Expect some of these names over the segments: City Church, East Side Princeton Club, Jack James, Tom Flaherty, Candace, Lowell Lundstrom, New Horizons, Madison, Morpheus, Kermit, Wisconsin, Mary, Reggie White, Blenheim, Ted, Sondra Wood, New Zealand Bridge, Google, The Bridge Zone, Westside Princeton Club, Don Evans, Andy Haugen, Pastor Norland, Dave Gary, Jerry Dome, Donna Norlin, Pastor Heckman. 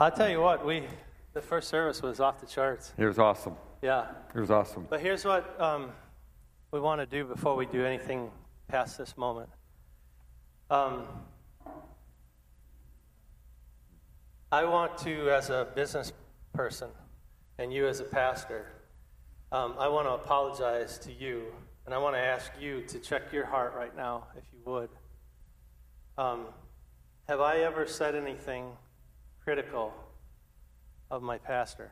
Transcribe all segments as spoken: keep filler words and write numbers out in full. I'll tell you what, we the first service was off the charts. It was awesome. Yeah. It was awesome. But here's what um, we want to do before we do anything past this moment. Um, I want to, as a business person, and you as a pastor, um, I want to apologize to you, and I want to ask you to check your heart right now, if you would. Um, have I ever said anything critical of my pastor?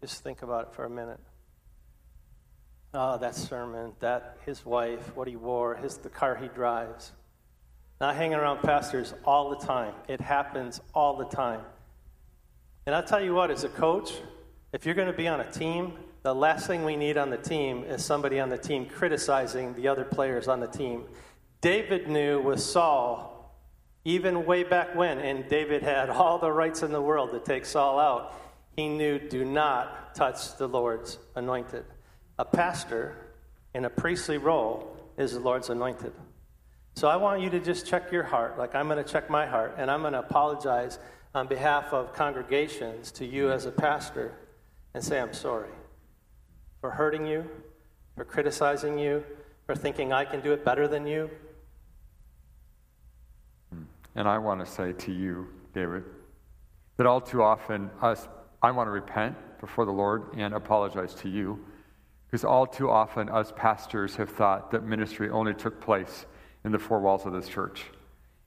Just think about it for a minute. Oh, that sermon, that his wife, what he wore, his the car he drives. Not hanging around pastors all the time. It happens all the time. And I'll tell you what, as a coach, if you're going to be on a team, the last thing we need on the team is somebody on the team criticizing the other players on the team. David knew with Saul, even way back when, and David had all the rights in the world to take Saul out, he knew, do not touch the Lord's anointed. A pastor in a priestly role is the Lord's anointed. So I want you to just check your heart, like I'm going to check my heart, and I'm going to apologize on behalf of congregations to you as a pastor and say I'm sorry for hurting you, for criticizing you, for thinking I can do it better than you. And I want to say to you, David, that all too often us, I want to repent before the Lord and apologize to you, because all too often us pastors have thought that ministry only took place in the four walls of this church.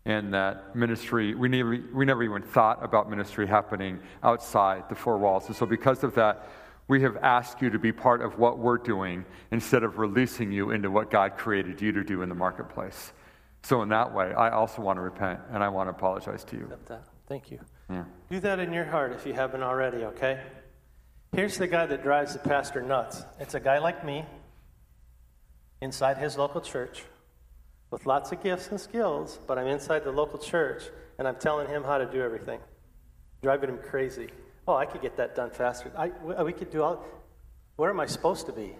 And that ministry, we never, we never even thought about ministry happening outside the four walls. And so because of that, we have asked you to be part of what we're doing instead of releasing you into what God created you to do in the marketplace. So in that way, I also want to repent, and I want to apologize to you. That. Thank you. Yeah. Do that in your heart if you haven't already, okay? Here's the guy that drives the pastor nuts. It's a guy like me inside his local church, with lots of gifts and skills, but I'm inside the local church, and I'm telling him how to do everything. Driving him crazy. Oh, I could get that done faster. I, we could do all... Where am I supposed to be?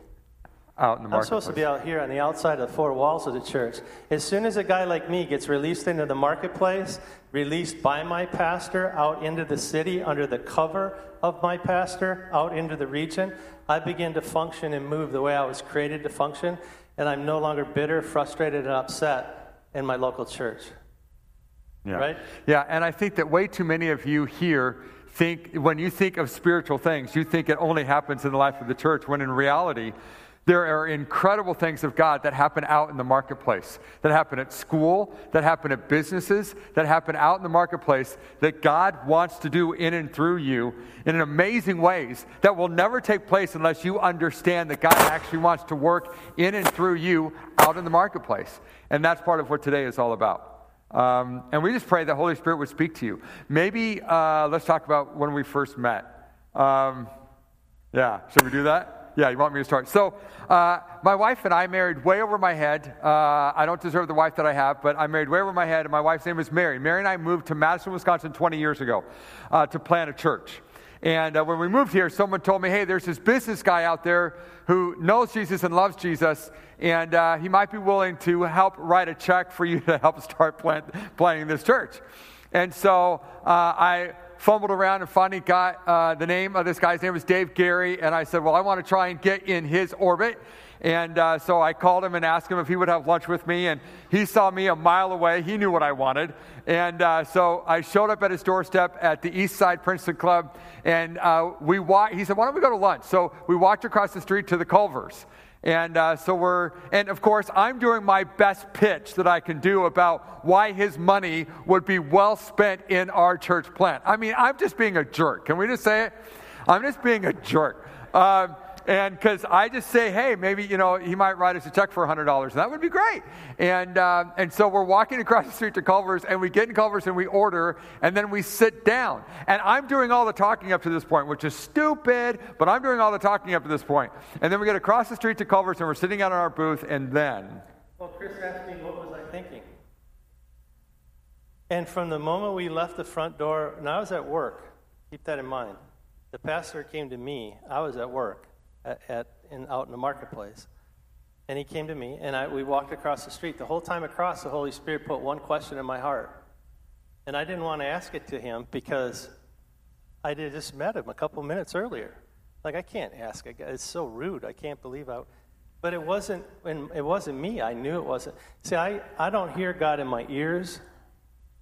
Out in the marketplace. I'm supposed to be out here on the outside of the four walls of the church. As soon as a guy like me gets released into the marketplace, released by my pastor, out into the city, under the cover of my pastor, out into the region, I begin to function and move the way I was created to function, and I'm no longer bitter, frustrated, and upset in my local church. Yeah. Right? Yeah, and I think that way too many of you here think, when you think of spiritual things, you think it only happens in the life of the church, when in reality, there are incredible things of God that happen out in the marketplace, that happen at school, that happen at businesses, that happen out in the marketplace, that God wants to do in and through you in amazing ways that will never take place unless you understand that God actually wants to work in and through you out in the marketplace. And that's part of what today is all about. Um, and we just pray that the Holy Spirit would speak to you. Maybe uh, let's talk about when we first met. Um, yeah, should we do that? Yeah, you want me to start? So, uh, my wife and I married way over my head. Uh, I don't deserve the wife that I have, but I married way over my head, and my wife's name is Mary. Mary and I moved to Madison, Wisconsin twenty years ago uh, to plant a church. And uh, when we moved here, someone told me, hey, there's this business guy out there who knows Jesus and loves Jesus, and uh, he might be willing to help write a check for you to help start plant, planting this church. And so, uh, I... fumbled around and finally got uh, the name of this guy's name was Dave Gary, and I said, well, I want to try and get in his orbit, and uh, so I called him and asked him if he would have lunch with me, and he saw me a mile away. He knew what I wanted, and uh, so I showed up at his doorstep at the East Side Princeton Club, and uh, we wa- he said, why don't we go to lunch? So we walked across the street to the Culver's. And uh, so we're, and of course, I'm doing my best pitch that I can do about why his money would be well spent in our church plant. I mean, I'm just being a jerk. Can we just say it? I'm just being a jerk. Um, and because I just say, hey, maybe, you know, he might write us a check for one hundred dollars, and that would be great. And um, and so we're walking across the street to Culver's, and we get in Culver's, and we order, and then we sit down. And I'm doing all the talking up to this point, which is stupid, but I'm doing all the talking up to this point. And then we get across the street to Culver's, and we're sitting out in our booth, and then... Well, Chris asked me, what was I thinking? And from the moment we left the front door, and I was at work, keep that in mind. The pastor came to me, I was at work. At, at in out in the marketplace, and he came to me, and I, we walked across the street. The whole time across, the Holy Spirit put one question in my heart, and I didn't want to ask it to him because I did just met him a couple minutes earlier. Like, I can't ask. It's so rude. I can't believe I... But it wasn't, and it wasn't me. I knew it wasn't. See, I, I don't hear God in my ears.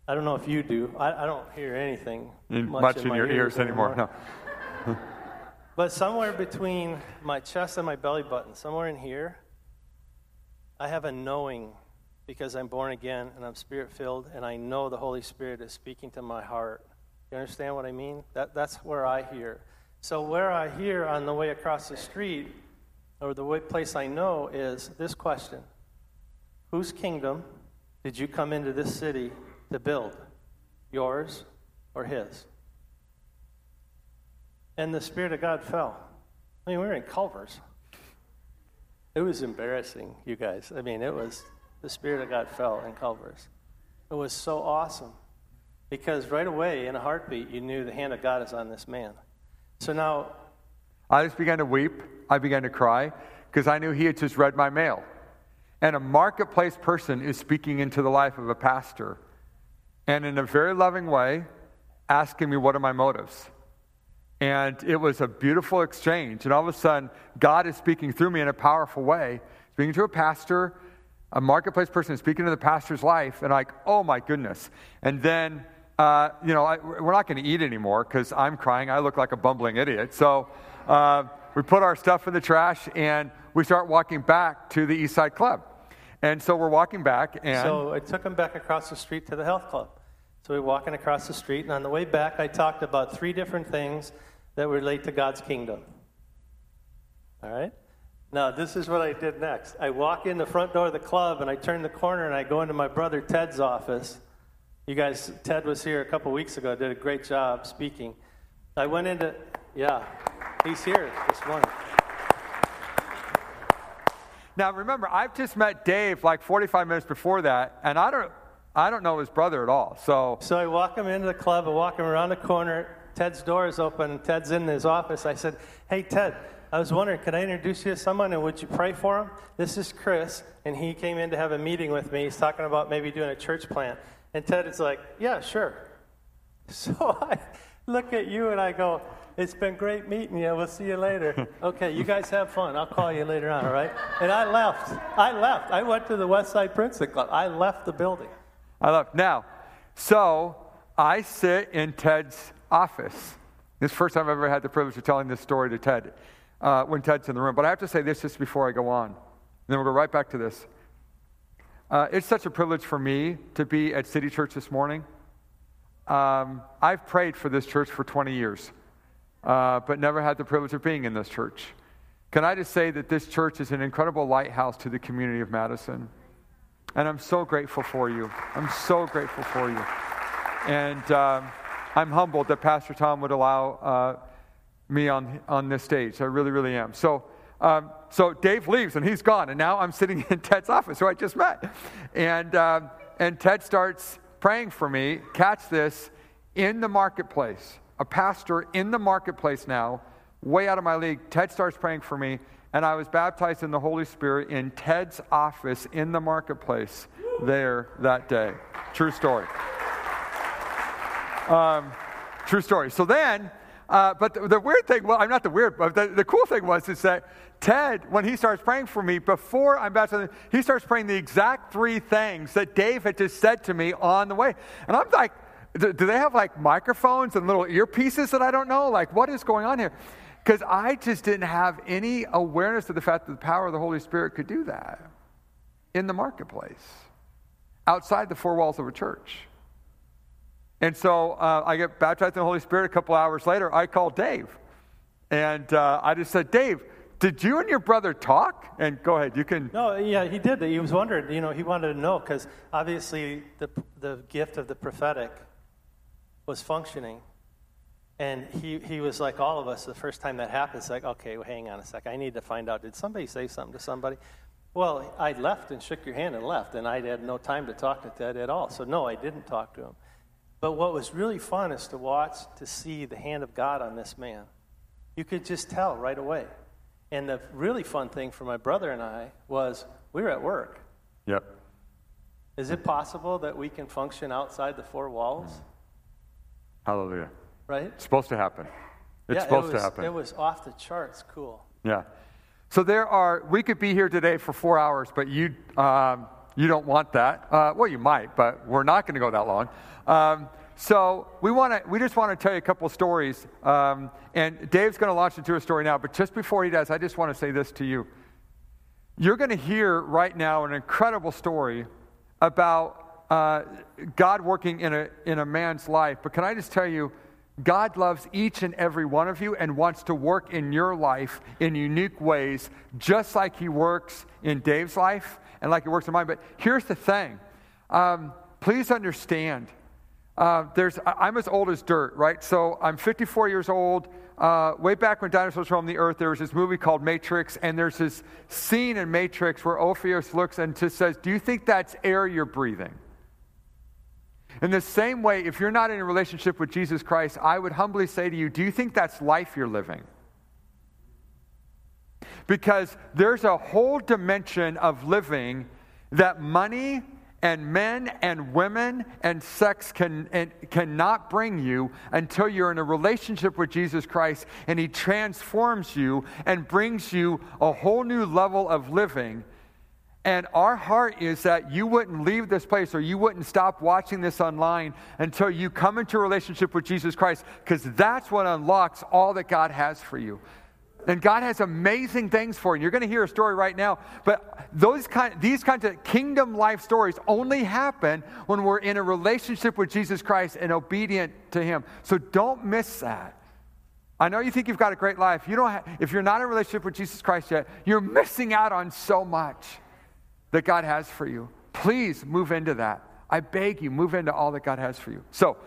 I don't know if you do. I, I don't hear anything much, much in, in your ears, ears anymore. anymore. No. But somewhere between my chest and my belly button, somewhere in here, I have a knowing because I'm born again and I'm Spirit-filled, and I know the Holy Spirit is speaking to my heart. You understand what I mean? That That's where I hear. So where I hear on the way across the street, or the way, place I know, is this question. Whose kingdom did you come into this city to build? Yours or his? And the Spirit of God fell. I mean, we were in Culver's. It was embarrassing, you guys. I mean, it was, the Spirit of God fell in Culver's. It was so awesome. Because right away, in a heartbeat, you knew the hand of God is on this man. So now... I just began to weep. I began to cry because I knew he had just read my mail. And a marketplace person is speaking into the life of a pastor, and in a very loving way, asking me, what are my motives? And it was a beautiful exchange. And all of a sudden, God is speaking through me in a powerful way, speaking to a pastor, a marketplace person speaking to the pastor's life, and like, oh my goodness. And then, uh, you know, I, we're not going to eat anymore because I'm crying. I look like a bumbling idiot. So, uh, We put our stuff in the trash, and we start walking back to the East Side Club. And so we're walking back, and... So I took him back across the street to the health club. So we're walking across the street, and on the way back, I talked about three different things that relate to God's kingdom. All right? Now, this is what I did next. I walk in the front door of the club, and I turn the corner, and I go into my brother Ted's office. You guys, Ted was here a couple weeks ago, did a great job speaking. I went into... Yeah. He's here this morning. Now, remember, I've just met Dave like forty-five minutes before that, and I don't I don't know his brother at all. So so I walk him into the club. I walk him around the corner. Ted's door is open. Ted's in his office. I said, hey, Ted, I was wondering, could I introduce you to someone, and would you pray for him? This is Chris, and he came in to have a meeting with me. He's talking about maybe doing a church plant. And Ted is like, yeah, sure. So I look at you, and I go... It's been great meeting you. We'll see you later. Okay, you guys have fun. I'll call you later on, all right? And I left. I left. I went to the Westside Princeton Club. I left the building. I left. Now, so I sit in Ted's office. This is the first time I've ever had the privilege of telling this story to Ted uh, when Ted's in the room. But I have to say this just before I go on. And then we'll go right back to this. Uh, it's such a privilege for me to be at City Church this morning. Um, I've prayed for this church for twenty years. Uh, but never had the privilege of being in this church. Can I just say that this church is an incredible lighthouse to the community of Madison? And I'm so grateful for you. I'm so grateful for you. And um, I'm humbled that Pastor Tom would allow uh, me on on this stage. I really, really am. So um, so Dave leaves, and he's gone. And now I'm sitting in Ted's office, who I just met. And um, and Ted starts praying for me. Catch this, in the marketplace. A pastor in the marketplace now, way out of my league. Ted starts praying for me, and I was baptized in the Holy Spirit in Ted's office in the marketplace there that day. True story. Um, true story. So then, uh, but the, the weird thing, well, I'm not the weird, but the, the cool thing was is that Ted, when he starts praying for me, before I'm baptized, he starts praying the exact three things that Dave had just said to me on the way. And I'm like, do they have, like, microphones and little earpieces that I don't know? Like, what is going on here? Because I just didn't have any awareness of the fact that the power of the Holy Spirit could do that in the marketplace, outside the four walls of a church. And so uh, I get baptized in the Holy Spirit. A couple hours later, I call Dave. And uh, I just said, Dave, did you and your brother talk? And go ahead, you can... No, yeah, he did. He was wondering, you know, he wanted to know, because obviously the the gift of the prophetic... was functioning, and he, he was like all of us the first time that happens, like, okay, well, hang on a sec, I need to find out, did somebody say something to somebody? Well, I left and shook your hand and left, and I had no time to talk to Ted at all, so no, I didn't talk to him. But what was really fun is to watch, to see the hand of God on this man. You could just tell right away. And the really fun thing for my brother and I was we were at work. Yep. Is it possible that we can function outside the four walls? Hallelujah. Right? It's supposed to happen. It's yeah, supposed it was, to happen. It was off the charts cool. Yeah. So there are, we could be here today for four hours, but you um, you don't want that. Uh, well, you might, but we're not going to go that long. Um, so we want to. We just want to tell you a couple of stories. Um, and Dave's going to launch into a story now, but just before he does, I just want to say this to you. You're going to hear right now an incredible story about uh, God working in a in a man's life. But can I just tell you, God loves each and every one of you and wants to work in your life in unique ways, just like he works in Dave's life and like he works in mine. But here's the thing. Um, please understand, uh, there's I'm as old as dirt, right? So I'm fifty-four years old. Uh, way back when dinosaurs roamed the earth, there was this movie called Matrix, and there's this scene in Matrix where Morpheus looks and just says, "Do you think that's air you're breathing?" In the same way, if you're not in a relationship with Jesus Christ, I would humbly say to you, do you think that's life you're living? Because there's a whole dimension of living that money and men and women and sex can and cannot bring you until you're in a relationship with Jesus Christ and he transforms you and brings you a whole new level of living. And our heart is that you wouldn't leave this place or you wouldn't stop watching this online until you come into a relationship with Jesus Christ, because that's what unlocks all that God has for you. And God has amazing things for you. You're going to hear a story right now, but those kind, these kinds of kingdom life stories only happen when we're in a relationship with Jesus Christ and obedient to him. So don't miss that. I know you think you've got a great life. You don't have, if you're not in a relationship with Jesus Christ yet, you're missing out on so much that God has for you. Please move into that. I beg you, move into all that God has for you. So,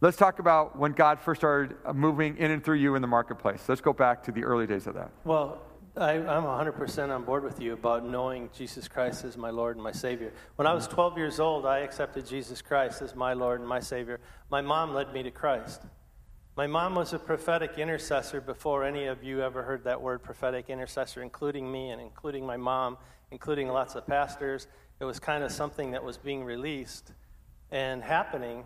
let's talk about when God first started moving in and through you in the marketplace. Let's go back to the early days of that. Well, I, I'm one hundred percent on board with you about knowing Jesus Christ as my Lord and my Savior. When I was twelve years old, I accepted Jesus Christ as my Lord and my Savior. My mom led me to Christ. My mom was a prophetic intercessor before any of you ever heard that word, prophetic intercessor, including me and including my mom, including lots of pastors. It was kind of something that was being released and happening.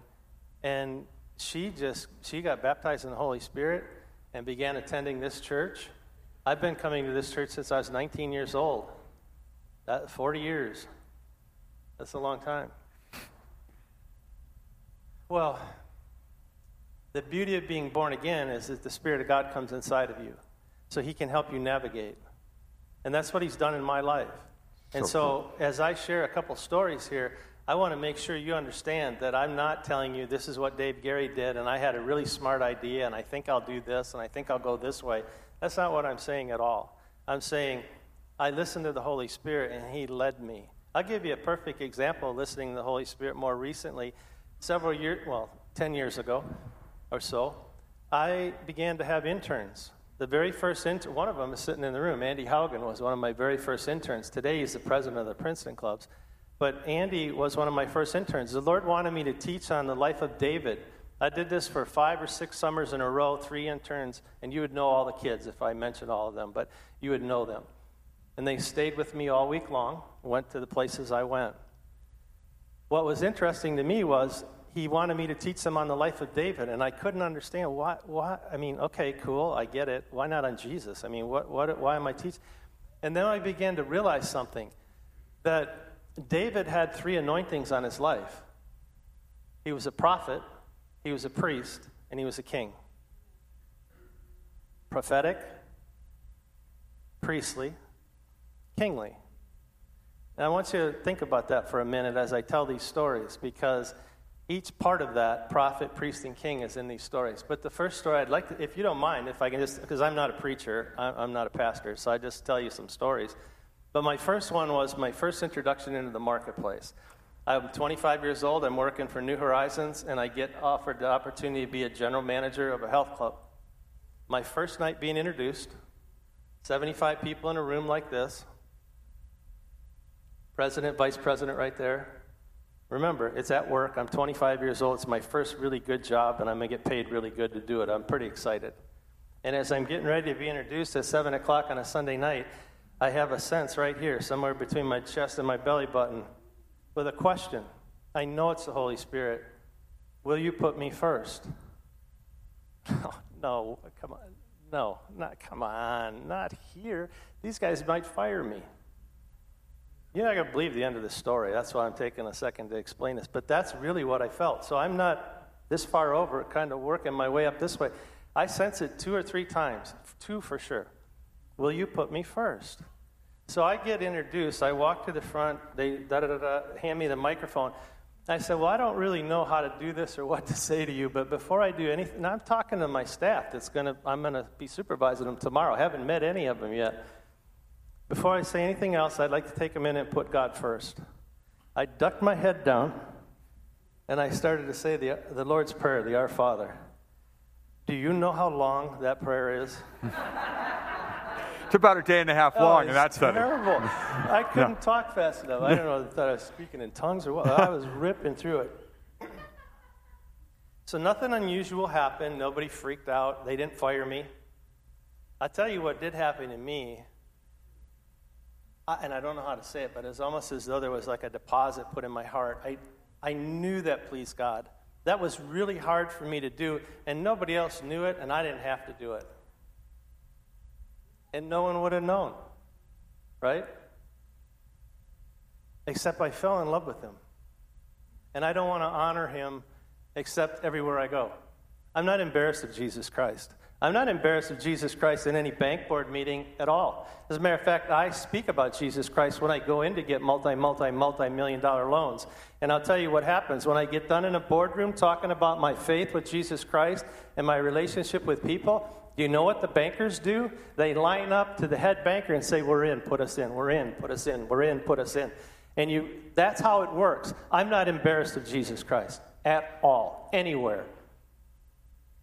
And she just, she got baptized in the Holy Spirit and began attending this church. I've been coming to this church since I was nineteen years old. That, forty years. That's a long time. Well, the beauty of being born again is that the Spirit of God comes inside of you, so he can help you navigate. And that's what he's done in my life. And so, so as I share a couple stories here, I want to make sure you understand that I'm not telling you this is what Dave Gary did, and I had a really smart idea, and I think I'll do this, and I think I'll go this way. That's not what I'm saying at all. I'm saying I listened to the Holy Spirit, and he led me. I'll give you a perfect example of listening to the Holy Spirit more recently. Several years, well, ten years ago or so, I began to have interns. The very first intern, one of them is sitting in the room. Andy Haugen was one of my very first interns. Today he's the president of the Princeton Clubs. But Andy was one of my first interns. The Lord wanted me to teach on the life of David. I did this for five or six summers in a row, three interns, and you would know all the kids if I mentioned all of them, but you would know them. And they stayed with me all week long, went to the places I went. What was interesting to me was he wanted me to teach them on the life of David, and I couldn't understand why. Why? I mean, okay, cool, I get it. Why not on Jesus? I mean, what? What? Why am I teaching? And then I began to realize something, that David had three anointings on his life. He was a prophet, he was a priest, and he was a king. Prophetic, priestly, kingly. And I want you to think about that for a minute as I tell these stories, because each part of that, prophet, priest, and king, is in these stories. But the first story I'd like to, if you don't mind, if I can just, because I'm not a preacher, I'm not a pastor, so I just tell you some stories. But my first one was my first introduction into the marketplace. I'm twenty-five years old, I'm working for New Horizons, and I get offered the opportunity to be a general manager of a health club. My first night being introduced, seventy-five people in a room like this, president, vice president right there. Remember, it's at work. I'm twenty-five years old. It's my first really good job, and I'm going to get paid really good to do it. I'm pretty excited. And as I'm getting ready to be introduced at seven o'clock on a Sunday night, I have a sense right here, somewhere between my chest and my belly button, with a question. I know it's the Holy Spirit. Will you put me first? Oh, no, come on. No, not come on, not here. These guys might fire me. You're not going to believe the end of the story. That's why I'm taking a second to explain this. But that's really what I felt. So I'm not this far over, kind of working my way up this way. I sense it two or three times, two for sure. Will you put me first? So I get introduced. I walk to the front. They da da da, da hand me the microphone. I said, well, I don't really know how to do this or what to say to you, but before I do anything, and I'm talking to my staff that's going to, I'm going to be supervising them tomorrow. I haven't met any of them yet. Before I say anything else, I'd like to take a minute and put God first. I ducked my head down, and I started to say the, the Lord's Prayer, the Our Father. Do you know how long that prayer is? It's about a day and a half long, oh, and that's terrible. I couldn't yeah. talk fast enough. I don't know. I thought I was speaking in tongues or what. I was ripping through it. So nothing unusual happened. Nobody freaked out. They didn't fire me. I'll tell you what did happen to me, I, and I don't know how to say it, but it's almost as though there was like a deposit put in my heart. I, I knew that pleased God. That was really hard for me to do, and nobody else knew it, and I didn't have to do it. And no one would have known, right? Except I fell in love with him. And I don't want to honor him except everywhere I go. I'm not embarrassed of Jesus Christ. I'm not embarrassed of Jesus Christ in any bank board meeting at all. As a matter of fact, I speak about Jesus Christ when I go in to get multi, multi, multi-million dollar loans. And I'll tell you what happens. When I get done in a boardroom talking about my faith with Jesus Christ and my relationship with people, do you know what the bankers do? They line up to the head banker and say, we're in, put us in, we're in, put us in, we're in, put us in. And you that's how it works. I'm not embarrassed of Jesus Christ at all, anywhere.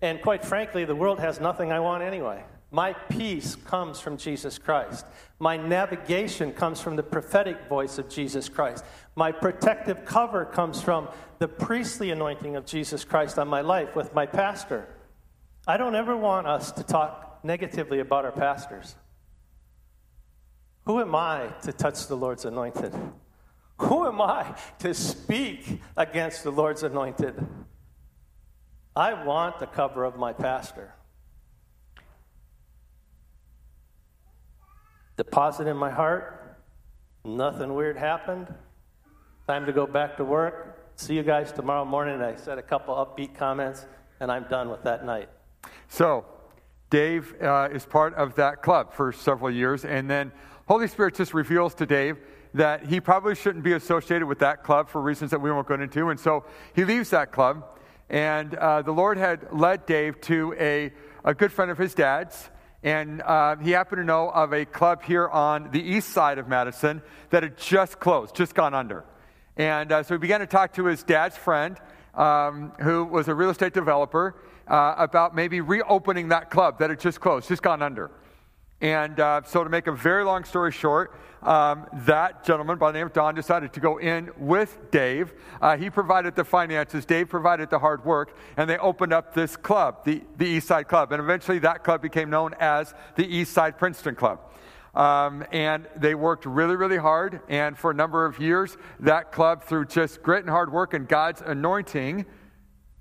And quite frankly, the world has nothing I want anyway. My peace comes from Jesus Christ. My navigation comes from the prophetic voice of Jesus Christ. My protective cover comes from the priestly anointing of Jesus Christ on my life with my pastor. I don't ever want us to talk negatively about our pastors. Who am I to touch the Lord's anointed? Who am I to speak against the Lord's anointed? I want the cover of my pastor. Deposit in my heart. Nothing weird happened. Time to go back to work. See you guys tomorrow morning. I said a couple upbeat comments, and I'm done with that night. So, Dave uh, is part of that club for several years, and then Holy Spirit just reveals to Dave that he probably shouldn't be associated with that club for reasons that we won't go into, and so he leaves that club, and uh, the Lord had led Dave to a, a good friend of his dad's, and uh, he happened to know of a club here on the east side of Madison that had just closed, just gone under, and uh, so he began to talk to his dad's friend, um, who was a real estate developer, Uh, about maybe reopening that club that had just closed, just gone under. And uh, so to make a very long story short, um, that gentleman by the name of Don decided to go in with Dave. Uh, he provided the finances. Dave provided the hard work. And they opened up this club, the, the East Side Club. And eventually that club became known as the East Side Princeton Club. Um, and they worked really, really hard. And for a number of years, that club, through just grit and hard work and God's anointing,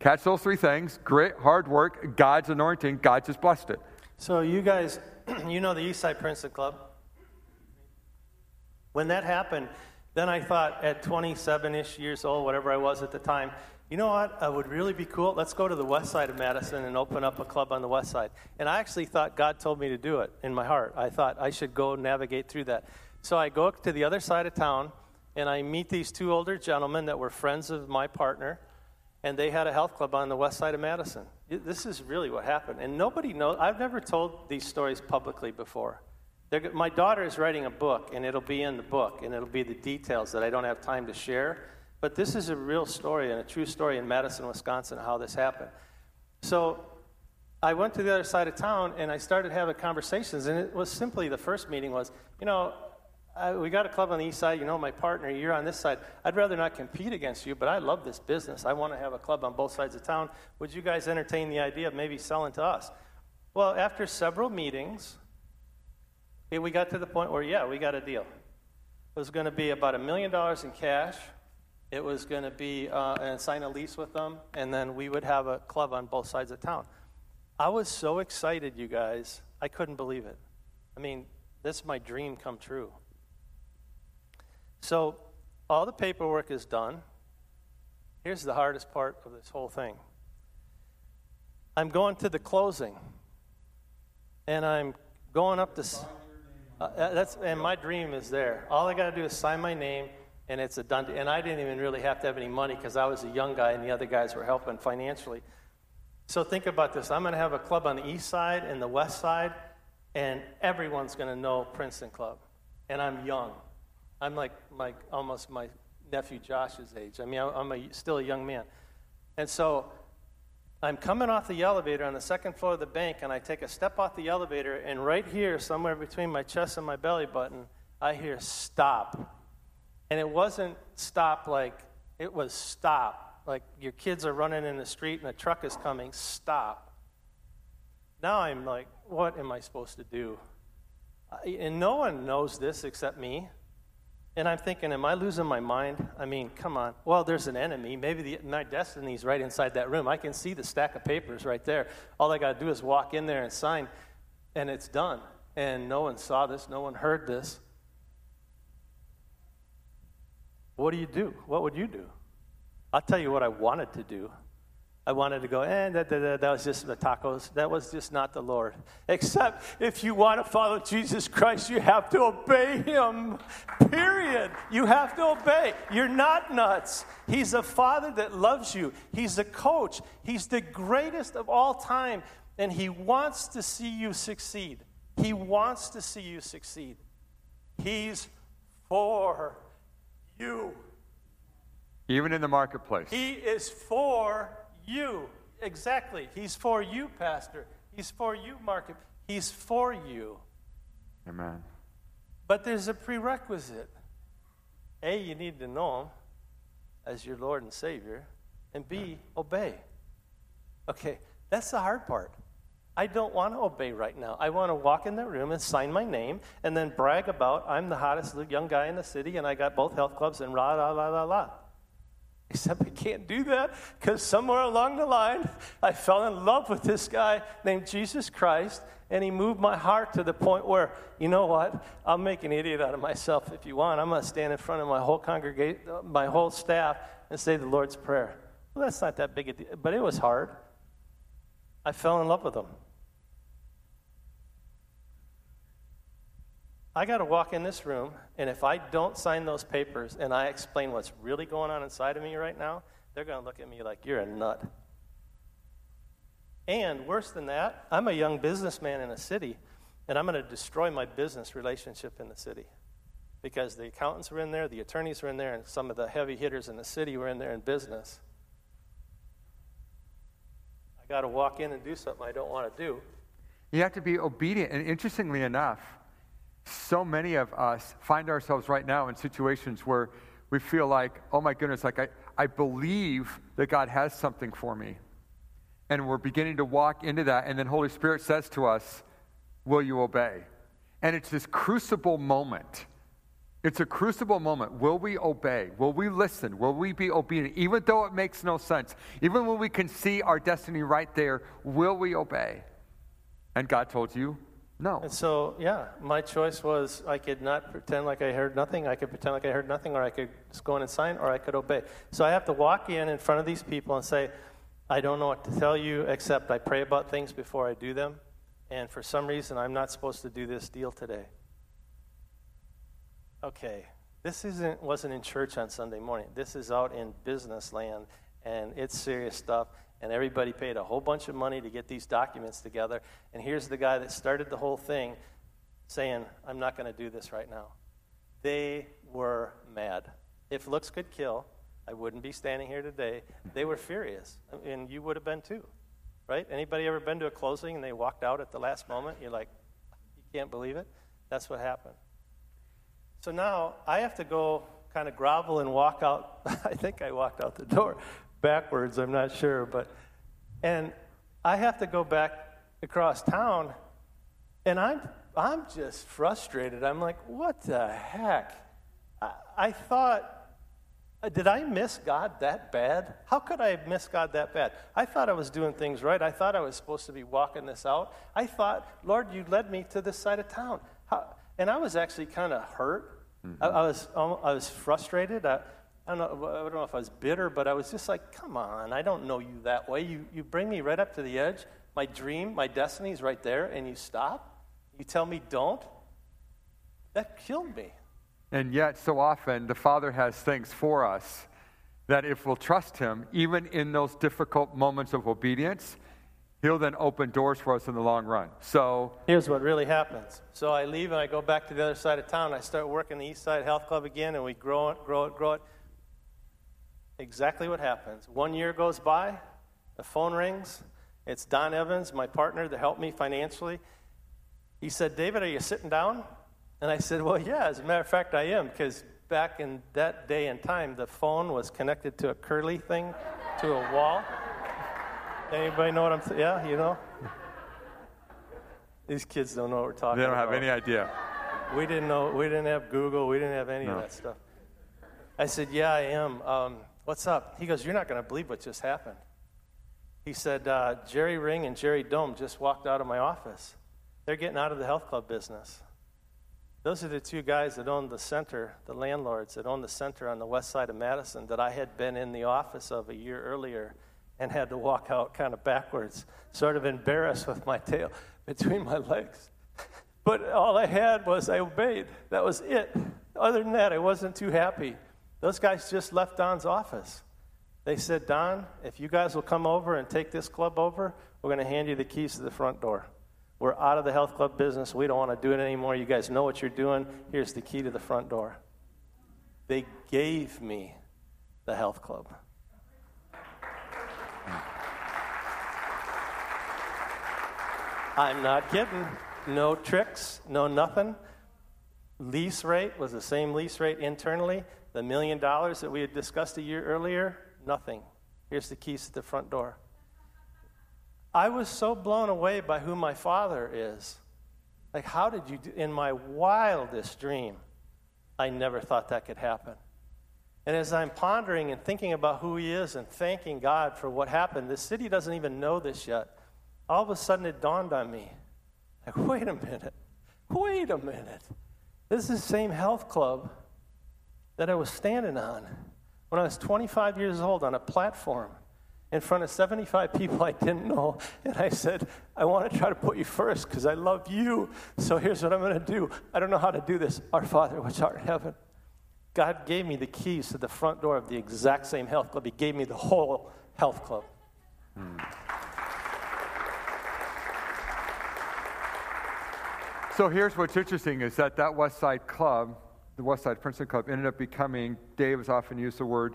catch those three things: grit, hard work, God's anointing. God just blessed it. So you guys, you know the East Side Princeton Club? When that happened, then I thought at twenty-seven-ish years old, whatever I was at the time, you know what, I would really be cool. Let's go to the west side of Madison and open up a club on the west side. And I actually thought God told me to do it in my heart. I thought I should go navigate through that. So I go to the other side of town, and I meet these two older gentlemen that were friends of my partner. And they had a health club on the west side of Madison. This is really what happened. And nobody knows. I've never told these stories publicly before. They're, my daughter is writing a book, and it'll be in the book, and it'll be the details that I don't have time to share. But this is a real story and a true story in Madison, Wisconsin, how this happened. So I went to the other side of town, and I started having conversations. And it was simply the first meeting was, you know, I, we got a club on the east side. You know, my partner, you're on this side. I'd rather not compete against you, but I love this business. I want to have a club on both sides of town. Would you guys entertain the idea of maybe selling to us? Well, after several meetings, it, we got to the point where, yeah, we got a deal. It was going to be about a million dollars in cash. It was going to be, uh, and sign a lease with them, and then we would have a club on both sides of town. I was so excited, you guys. I couldn't believe it. I mean, this is my dream come true. So all the paperwork is done. Here's the hardest part of this whole thing. I'm going to the closing, and I'm going up to, uh, that's, and my dream is there. All I got to do is sign my name, and it's a done deal. And I didn't even really have to have any money because I was a young guy, and the other guys were helping financially. So think about this. I'm going to have a club on the east side and the west side, and everyone's going to know Princeton Club. And I'm young. I'm like, like almost my nephew Josh's age. I mean, I'm a, still a young man. And so I'm coming off the elevator on the second floor of the bank, and I take a step off the elevator, and right here, somewhere between my chest and my belly button, I hear stop. And it wasn't stop like, it was stop. Like your kids are running in the street and a truck is coming, stop. Now I'm like, what am I supposed to do? And no one knows this except me. And I'm thinking, am I losing my mind? I mean, come on. Well, there's an enemy. Maybe the, my destiny's right inside that room. I can see the stack of papers right there. All I got to do is walk in there and sign, and it's done. And no one saw this. No one heard this. What do you do? What would you do? I'll tell you what I wanted to do. I wanted to go, eh, that, that, that was just the tacos. That was just not the Lord. Except if you want to follow Jesus Christ, you have to obey him, period. You have to obey. You're not nuts. He's a father that loves you. He's a coach. He's the greatest of all time, and he wants to see you succeed. He wants to see you succeed. He's for you. Even in the marketplace. He is for you. Exactly. He's for you, Pastor. He's for you, Market. He's for you. Amen. But there's a prerequisite. A, you need to know him as your Lord and Savior. And B, Amen. Obey. Okay, that's the hard part. I don't want to obey right now. I want to walk in the room and sign my name and then brag about I'm the hottest young guy in the city and I got both health clubs and la, la, la, la, la. Except I can't do that because somewhere along the line, I fell in love with this guy named Jesus Christ, and he moved my heart to the point where, you know what, I'll make an idiot out of myself if you want. I'm going to stand in front of my whole congregation, my whole staff, and say the Lord's Prayer. Well, that's not that big a deal, but it was hard. I fell in love with him. I got to walk in this room, and if I don't sign those papers and I explain what's really going on inside of me right now, they're going to look at me like, you're a nut. And worse than that, I'm a young businessman in a city, and I'm going to destroy my business relationship in the city because the accountants were in there, the attorneys were in there, and some of the heavy hitters in the city were in there in business. I got to walk in and do something I don't want to do. You have to be obedient, and interestingly enough, so many of us find ourselves right now in situations where we feel like, oh my goodness, like I, I believe that God has something for me. And we're beginning to walk into that. And then Holy Spirit says to us, will you obey? And it's this crucible moment. It's a crucible moment. Will we obey? Will we listen? Will we be obedient? Even though it makes no sense, even when we can see our destiny right there, will we obey? And God told you, no. And so, yeah, my choice was I could not pretend like I heard nothing. I could pretend like I heard nothing, or I could just go in and sign, or I could obey. So I have to walk in in front of these people and say, I don't know what to tell you, except I pray about things before I do them. And for some reason, I'm not supposed to do this deal today. Okay, this isn't wasn't in church on Sunday morning. This is out in business land, and it's serious stuff. And everybody paid a whole bunch of money to get these documents together. And here's the guy that started the whole thing saying, I'm not going to do this right now. They were mad. If looks could kill, I wouldn't be standing here today. They were furious. And you would have been too, right? Anybody ever been to a closing and they walked out at the last moment? You're like, you can't believe it? That's what happened. So now I have to go kind of grovel and walk out. I think I walked out the door. Backwards, I'm not sure, but, and I have to go back across town, and I'm I'm just frustrated. I'm like, what the heck? I, I thought, did I miss God that bad? How could I miss God that bad? I thought I was doing things right. I thought I was supposed to be walking this out. I thought, Lord, you led me to this side of town. How? And I was actually kind of hurt. Mm-hmm. I, I was I was frustrated. I, I don't know, I don't know if I was bitter, but I was just like, come on, I don't know you that way. You you bring me right up to the edge. My dream, my destiny is right there, and you stop. You tell me don't. That killed me. And yet, so often, the Father has things for us that if we'll trust Him, even in those difficult moments of obedience, He'll then open doors for us in the long run. So here's what really happens. So I leave, and I go back to the other side of town. I start working the East Side Health Club again, and we grow it, grow it, grow it. Exactly what happens. One year goes by, the phone rings. It's Don Evans, my partner, that helped me financially. He said, David, are you sitting down? And I said, well, yeah, as a matter of fact, I am, because back in that day and time, the phone was connected to a curly thing, to a wall. Anybody know what I'm saying? Yeah, you know? These kids don't know what we're talking about. They don't about. have any idea. We didn't know. We didn't have Google. We didn't have any no. of that stuff. I said, yeah, I am. Um, What's up? He goes, you're not going to believe what just happened. He said, uh, Jerry Ring and Jerry Dome just walked out of my office. They're getting out of the health club business. Those are the two guys that own the center, the landlords that own the center on the west side of Madison that I had been in the office of a year earlier and had to walk out kind of backwards, sort of embarrassed with my tail between my legs. But all I had was I obeyed. That was it. Other than that, I wasn't too happy. Those guys just left Don's office. They said, Don, if you guys will come over and take this club over, we're going to hand you the keys to the front door. We're out of the health club business. We don't want to do it anymore. You guys know what you're doing. Here's the key to the front door. They gave me the health club. I'm not kidding. No tricks, no nothing. Lease rate was the same lease rate internally. The million dollars that we had discussed a year earlier, nothing. Here's the keys to the front door. I was so blown away by who my Father is. Like, how did you do? In my wildest dream, I never thought that could happen. And as I'm pondering and thinking about who He is and thanking God for what happened, the city doesn't even know this yet. All of a sudden, it dawned on me. Like, wait a minute. Wait a minute. This is the same health club that I was standing on when I was twenty-five years old on a platform in front of seventy-five people I didn't know. And I said, I want to try to put you first because I love you. So here's what I'm going to do. I don't know how to do this. Our Father, which art in heaven. God gave me the keys to the front door of the exact same health club. He gave me the whole health club. Hmm. So here's what's interesting is that that West Side Club, the Westside Princeton Club, ended up becoming, Dave has often used the word,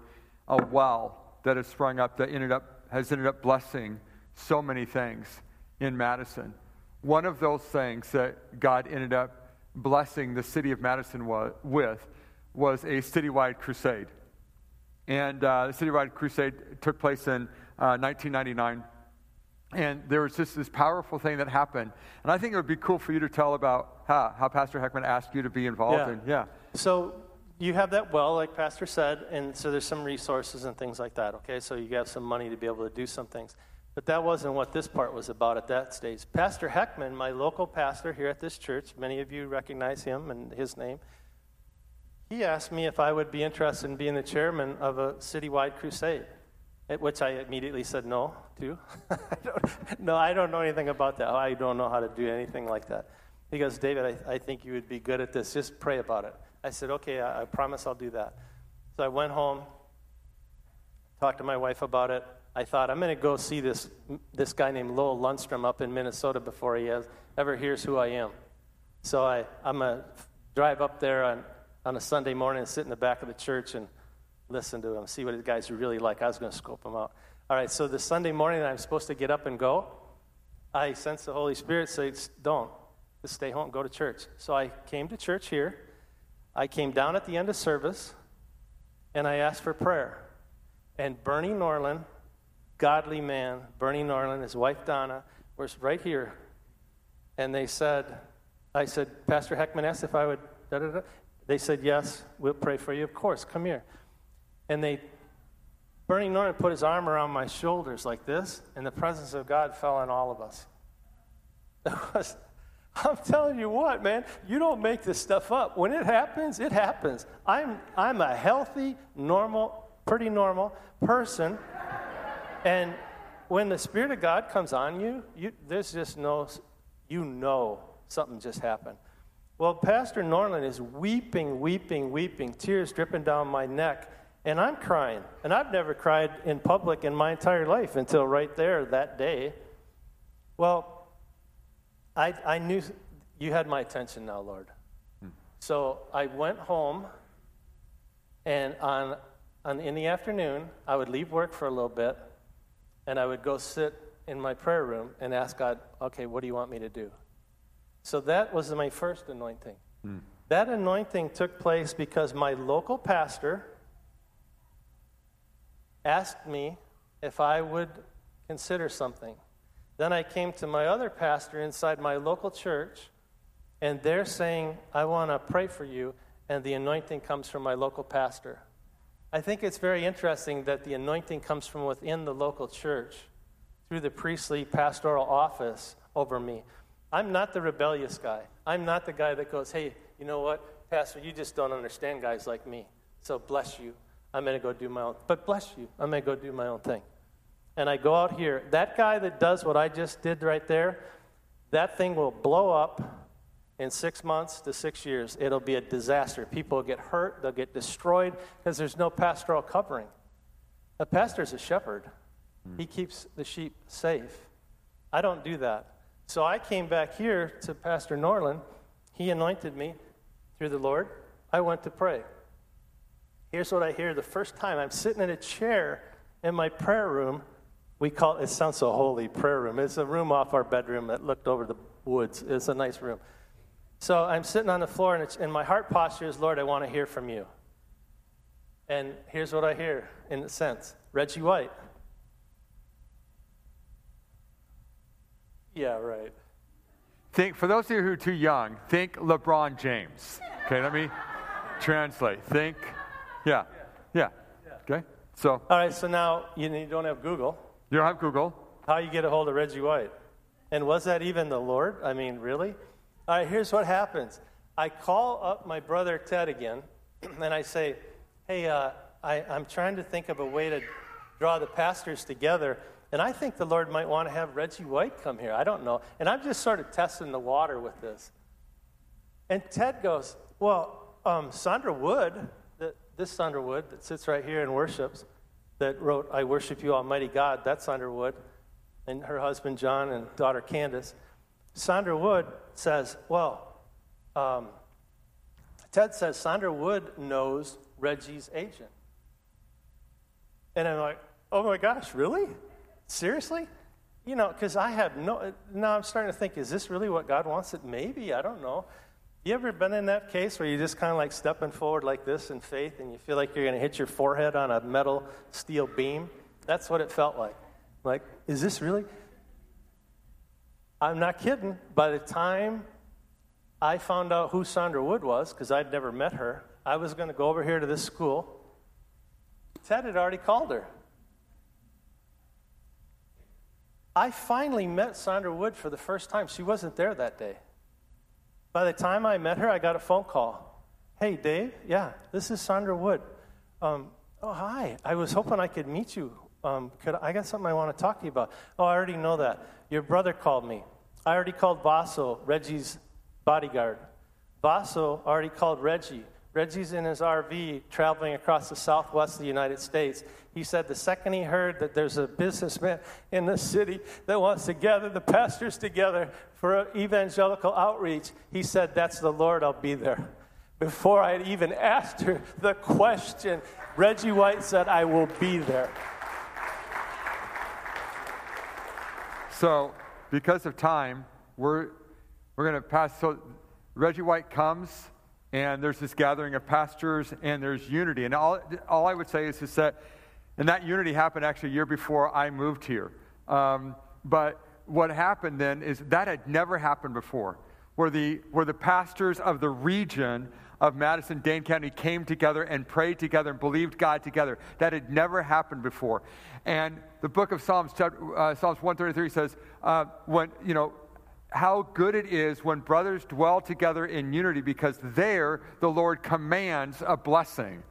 a well that has sprung up, that ended up, has ended up blessing so many things in Madison. One of those things that God ended up blessing the city of Madison wa- with was a citywide crusade. And uh, the citywide crusade took place in uh, nineteen ninety-nine. And there was just this powerful thing that happened. And I think it would be cool for you to tell about how, how Pastor Heckman asked you to be involved. Yeah. In, yeah. So you have that well, like Pastor said, and so there's some resources and things like that, okay? So you have some money to be able to do some things. But that wasn't what this part was about at that stage. Pastor Heckman, my local pastor here at this church, many of you recognize him and his name, he asked me if I would be interested in being the chairman of a citywide crusade. At which I immediately said no to. I don't, no, I don't know anything about that. I don't know how to do anything like that. He goes, David, I, I think you would be good at this. Just pray about it. I said, okay, I, I promise I'll do that. So I went home, talked to my wife about it. I thought, I'm going to go see this this guy named Lowell Lundstrom up in Minnesota before he has, ever hears who I am. So I, I'm going to drive up there on, on a Sunday morning and sit in the back of the church and listen to him, see what the guys are really like. I was going to scope him out. All right, so the Sunday morning I'm supposed to get up and go. I sense the Holy Spirit say, don't. Just stay home, go to church. So I came to church here. I came down at the end of service, and I asked for prayer. And Bernie Norlin, godly man, Bernie Norlin, his wife Donna, was right here. And they said, I said, Pastor Heckman asked if I would, da, da, da. They said, yes, we'll pray for you. Of course, come here. And they, Bernie Norlin put his arm around my shoulders like this, and the presence of God fell on all of us. It was, I'm telling you what, man, you don't make this stuff up. When it happens, it happens. I'm I'm a healthy, normal, pretty normal person, and when the Spirit of God comes on you, you there's just no, you know something just happened. Well, Pastor Norland is weeping, weeping, weeping, tears dripping down my neck, and I'm crying. And I've never cried in public in my entire life until right there that day. Well, I, I knew you had my attention now, Lord. Hmm. So I went home, and on, on in the afternoon, I would leave work for a little bit, and I would go sit in my prayer room and ask God, okay, what do you want me to do? So that was my first anointing. Hmm. That anointing took place because my local pastor asked me if I would consider something. Then I came to my other pastor inside my local church, and they're saying, I want to pray for you, and the anointing comes from my local pastor. I think it's very interesting that the anointing comes from within the local church through the priestly pastoral office over me. I'm not the rebellious guy. I'm not the guy that goes, hey, you know what, Pastor, you just don't understand guys like me, so bless you. I'm going to go do my own, but bless you, I'm going to go do my own thing. And I go out here, that guy that does what I just did right there, that thing will blow up in six months to six years. It'll be a disaster. People will get hurt, they'll get destroyed, because there's no pastoral covering. A pastor's a shepherd. Mm. He keeps the sheep safe. I don't do that. So I came back here to Pastor Norland. He anointed me through the Lord. I went to pray. Here's what I hear the first time. I'm sitting in a chair in my prayer room. We call it, it sounds so holy, prayer room. It's a room off our bedroom that looked over the woods. It's a nice room. So I'm sitting on the floor, and, it's, and my heart posture is, Lord, I want to hear from you. And here's what I hear, in a sense. Reggie White. Yeah, right. Think, for those of you who are too young, think LeBron James. Okay, let me translate. Think, yeah, yeah, okay. So. All right, so now you don't have Google. You don't have Google. How you get a hold of Reggie White? And was that even the Lord? I mean, really? All right, here's what happens. I call up my brother Ted again, and I say, hey, uh, I, I'm trying to think of a way to draw the pastors together, and I think the Lord might want to have Reggie White come here. I don't know. And I'm just sort of testing the water with this. And Ted goes, well, um, Sondra Wood, the, this Sondra Wood that sits right here and worships, that wrote, I Worship You, Almighty God, that's Sondra Wood, and her husband, John, and daughter, Candace. Sondra Wood says, well, um, Ted says, Sondra Wood knows Reggie's agent. And I'm like, oh, my gosh, really? Seriously? You know, because I have no, now I'm starting to think, is this really what God wants it? Maybe, I don't know. You ever been in that case where you're just kind of like stepping forward like this in faith and you feel like you're going to hit your forehead on a metal steel beam? That's what it felt like. Like, is this really? I'm not kidding. By the time I found out who Sondra Wood was, because I'd never met her, I was going to go over here to this school. Ted had already called her. I finally met Sondra Wood for the first time. She wasn't there that day. By the time I met her, I got a phone call. Hey, Dave, yeah, this is Sondra Wood. Um, oh, hi, I was hoping I could meet you. Um, could I got something I want to talk to you about. Oh, I already know that. Your brother called me. I already called Vaso, Reggie's bodyguard. Vaso already called Reggie. Reggie's in his R V traveling across the southwest of the United States. He said the second he heard that there's a businessman in this city that wants to gather the pastors together for evangelical outreach, he said, that's the Lord, I'll be there. Before I had even asked her the question, Reggie White said, I will be there. So, because of time, we're we're going to pass. So, Reggie White comes, and there's this gathering of pastors, and there's unity. And all all I would say is, is that, and that unity happened actually a year before I moved here. Um, but what happened then is that had never happened before, where the where the pastors of the region of Madison, Dane County came together and prayed together and believed God together. That had never happened before. And the book of Psalms, uh, Psalms one thirty-three says, uh, when, you know, how good it is when brothers dwell together in unity, because there the Lord commands a blessing.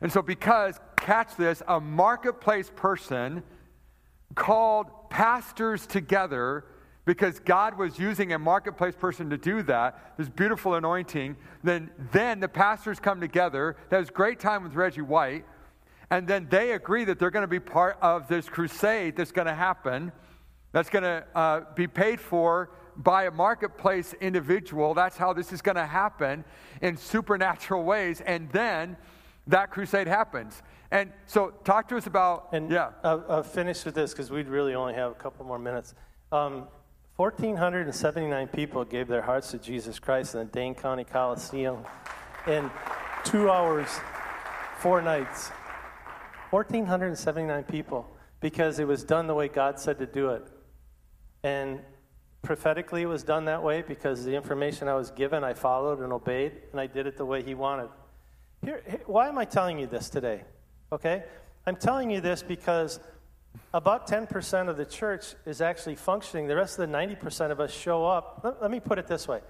And so because, catch this, a marketplace person called pastors together, because God was using a marketplace person to do that, this beautiful anointing, then, then the pastors come together. That was a great time with Reggie White. And then they agree that they're going to be part of this crusade that's going to happen, that's going to uh, be paid for by a marketplace individual. That's how this is going to happen in supernatural ways. And then that crusade happens. And so talk to us about, and yeah. I'll, I'll finish with this because we'd really only have a couple more minutes. Um, one thousand four hundred seventy-nine people gave their hearts to Jesus Christ in the Dane County Coliseum in two hours, four nights. one thousand four hundred seventy-nine people. Because it was done the way God said to do it. And prophetically it was done that way because the information I was given, I followed and obeyed, and I did it the way he wanted. Here, why am I telling you this today? Okay? I'm telling you this because about ten percent of the church is actually functioning. The rest of the ninety percent of us show up. Let, let me put it this way.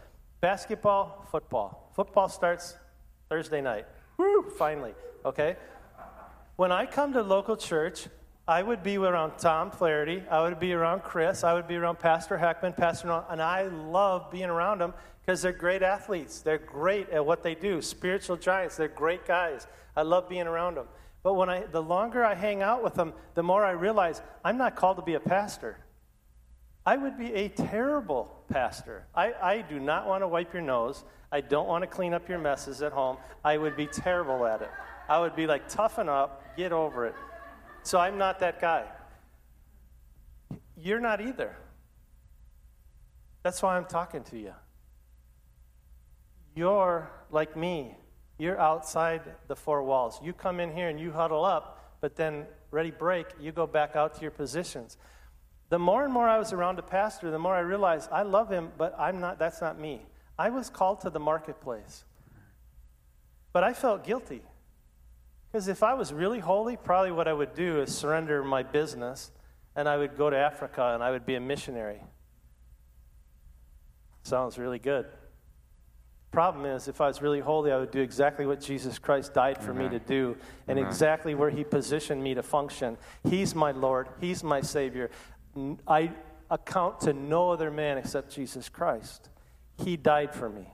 Basketball, football. Football starts Thursday night. Woo! Finally. Okay? When I come to local church, I would be around Tom Flaherty. I would be around Chris. I would be around Pastor Heckman, Pastor Norland, and I love being around them because they're great athletes. They're great at what they do. Spiritual giants. They're great guys. I love being around them. But when I, the longer I hang out with them, the more I realize I'm not called to be a pastor. I would be a terrible pastor. I, I do not want to wipe your nose. I don't want to clean up your messes at home. I would be terrible at it. I would be like, toughen up, get over it. So I'm not that guy. You're not either. That's why I'm talking to you. You're like me. You're outside the four walls. You come in here and you huddle up, but then ready break, you go back out to your positions. The more and more I was around a pastor, the more I realized I love him, but I'm not. That's not me. I was called to the marketplace. But I felt guilty. Because if I was really holy, probably what I would do is surrender my business, and I would go to Africa, and I would be a missionary. Sounds really good. Problem is, if I was really holy, I would do exactly what Jesus Christ died for mm-hmm. me to do, and mm-hmm. exactly where he positioned me to function. He's my Lord. He's my Savior. I account to no other man except Jesus Christ. He died for me.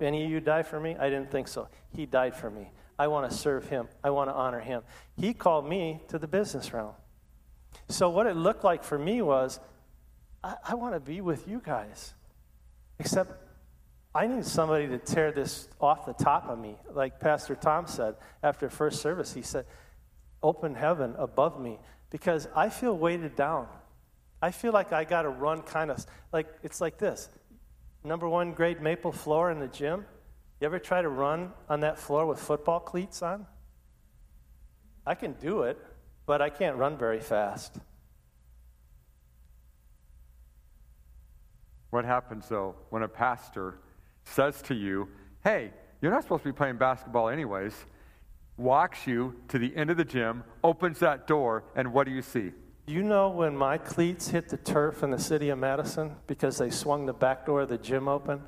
Any of you die for me? I didn't think so. He died for me. I want to serve him. I want to honor him. He called me to the business realm. So what it looked like for me was, I, I want to be with you guys. Except I need somebody to tear this off the top of me. Like Pastor Tom said after first service, he said, open heaven above me. Because I feel weighted down. I feel like I got to run kind of, like it's like this. Number one grade maple floor in the gym. You ever try to run on that floor with football cleats on? I can do it, but I can't run very fast. What happens, though, when a pastor says to you, hey, you're not supposed to be playing basketball anyways, walks you to the end of the gym, opens that door, and what do you see? You know when my cleats hit the turf in the city of Madison because they swung the back door of the gym open?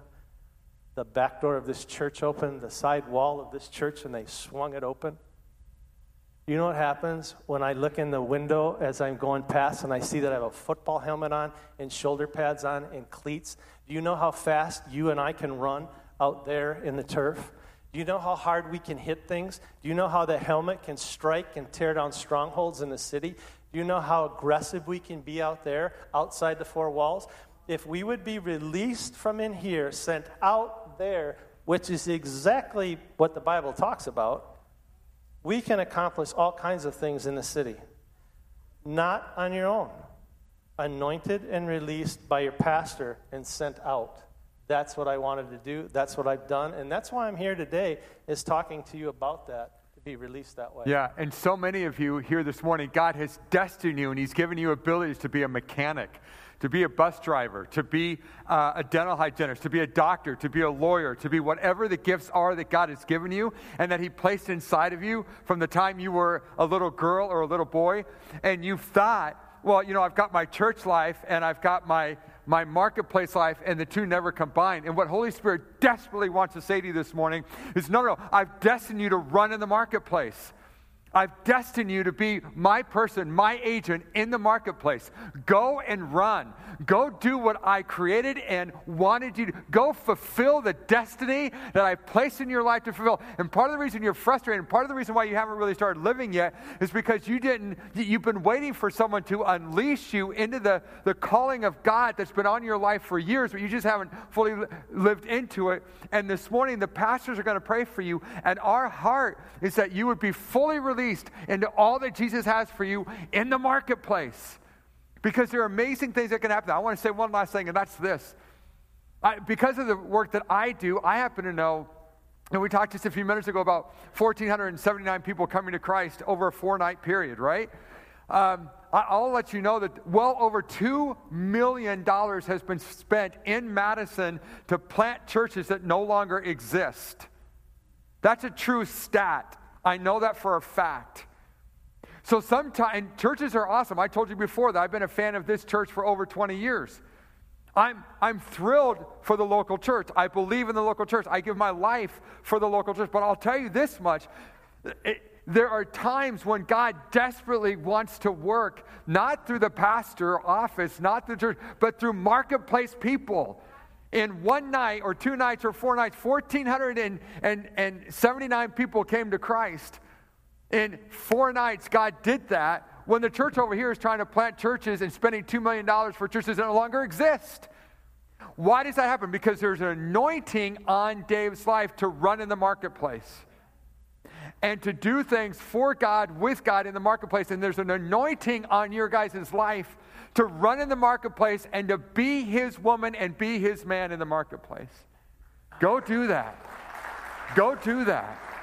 The back door of this church open, the side wall of this church, and they swung it open. You know what happens when I look in the window as I'm going past and I see that I have a football helmet on and shoulder pads on and cleats? Do you know how fast you and I can run out there in the turf? Do you know how hard we can hit things? Do you know how the helmet can strike and tear down strongholds in the city? Do you know how aggressive we can be out there outside the four walls? If we would be released from in here, sent out there, which is exactly what the Bible talks about, we can accomplish all kinds of things in the city. Not on your own. Anointed and released by your pastor and sent out. That's what I wanted to do. That's what I've done. And that's why I'm here today, is talking to you about that, to be released that way. Yeah, and so many of you here this morning, God has destined you, and he's given you abilities to be a mechanic, to be a bus driver, to be uh, a dental hygienist, to be a doctor, to be a lawyer, to be whatever the gifts are that God has given you and that he placed inside of you from the time you were a little girl or a little boy. And you've thought, well, you know, I've got my church life and I've got my, my marketplace life, and the two never combine. And what Holy Spirit desperately wants to say to you this morning is, no, no, I've destined you to run in the marketplace. I've destined you to be my person, my agent in the marketplace. Go and run. Go do what I created and wanted you to. Go fulfill the destiny that I placed in your life to fulfill. And part of the reason you're frustrated, and part of the reason why you haven't really started living yet, is because you didn't, you've been waiting for someone to unleash you into the, the calling of God that's been on your life for years, but you just haven't fully lived into it. And this morning, the pastors are going to pray for you, and our heart is that you would be fully released into all that Jesus has for you in the marketplace, because there are amazing things that can happen. I want to say one last thing, and that's this. I, because of the work that I do, I happen to know, and we talked just a few minutes ago about one thousand four hundred seventy-nine people coming to Christ over a four-night period, right? Um, I'll let you know that well over two million dollars has been spent in Madison to plant churches that no longer exist. That's a true stat. I know that for a fact. So sometimes, churches are awesome. I told you before that I've been a fan of this church for over twenty years. I'm, I'm thrilled for the local church. I believe in the local church. I give my life for the local church. But I'll tell you this much. It, there are times when God desperately wants to work, not through the pastor office, not the church, but through marketplace people. In one night or two nights or four nights, one thousand four hundred seventy-nine people came to Christ. In four nights, God did that when the church over here is trying to plant churches and spending two million dollars for churches that no longer exist. Why does that happen? Because there's an anointing on Dave's life to run in the marketplace and to do things for God, with God in the marketplace. And there's an anointing on your guys' life to run in the marketplace and to be his woman and be his man in the marketplace. Go do that. Go do that.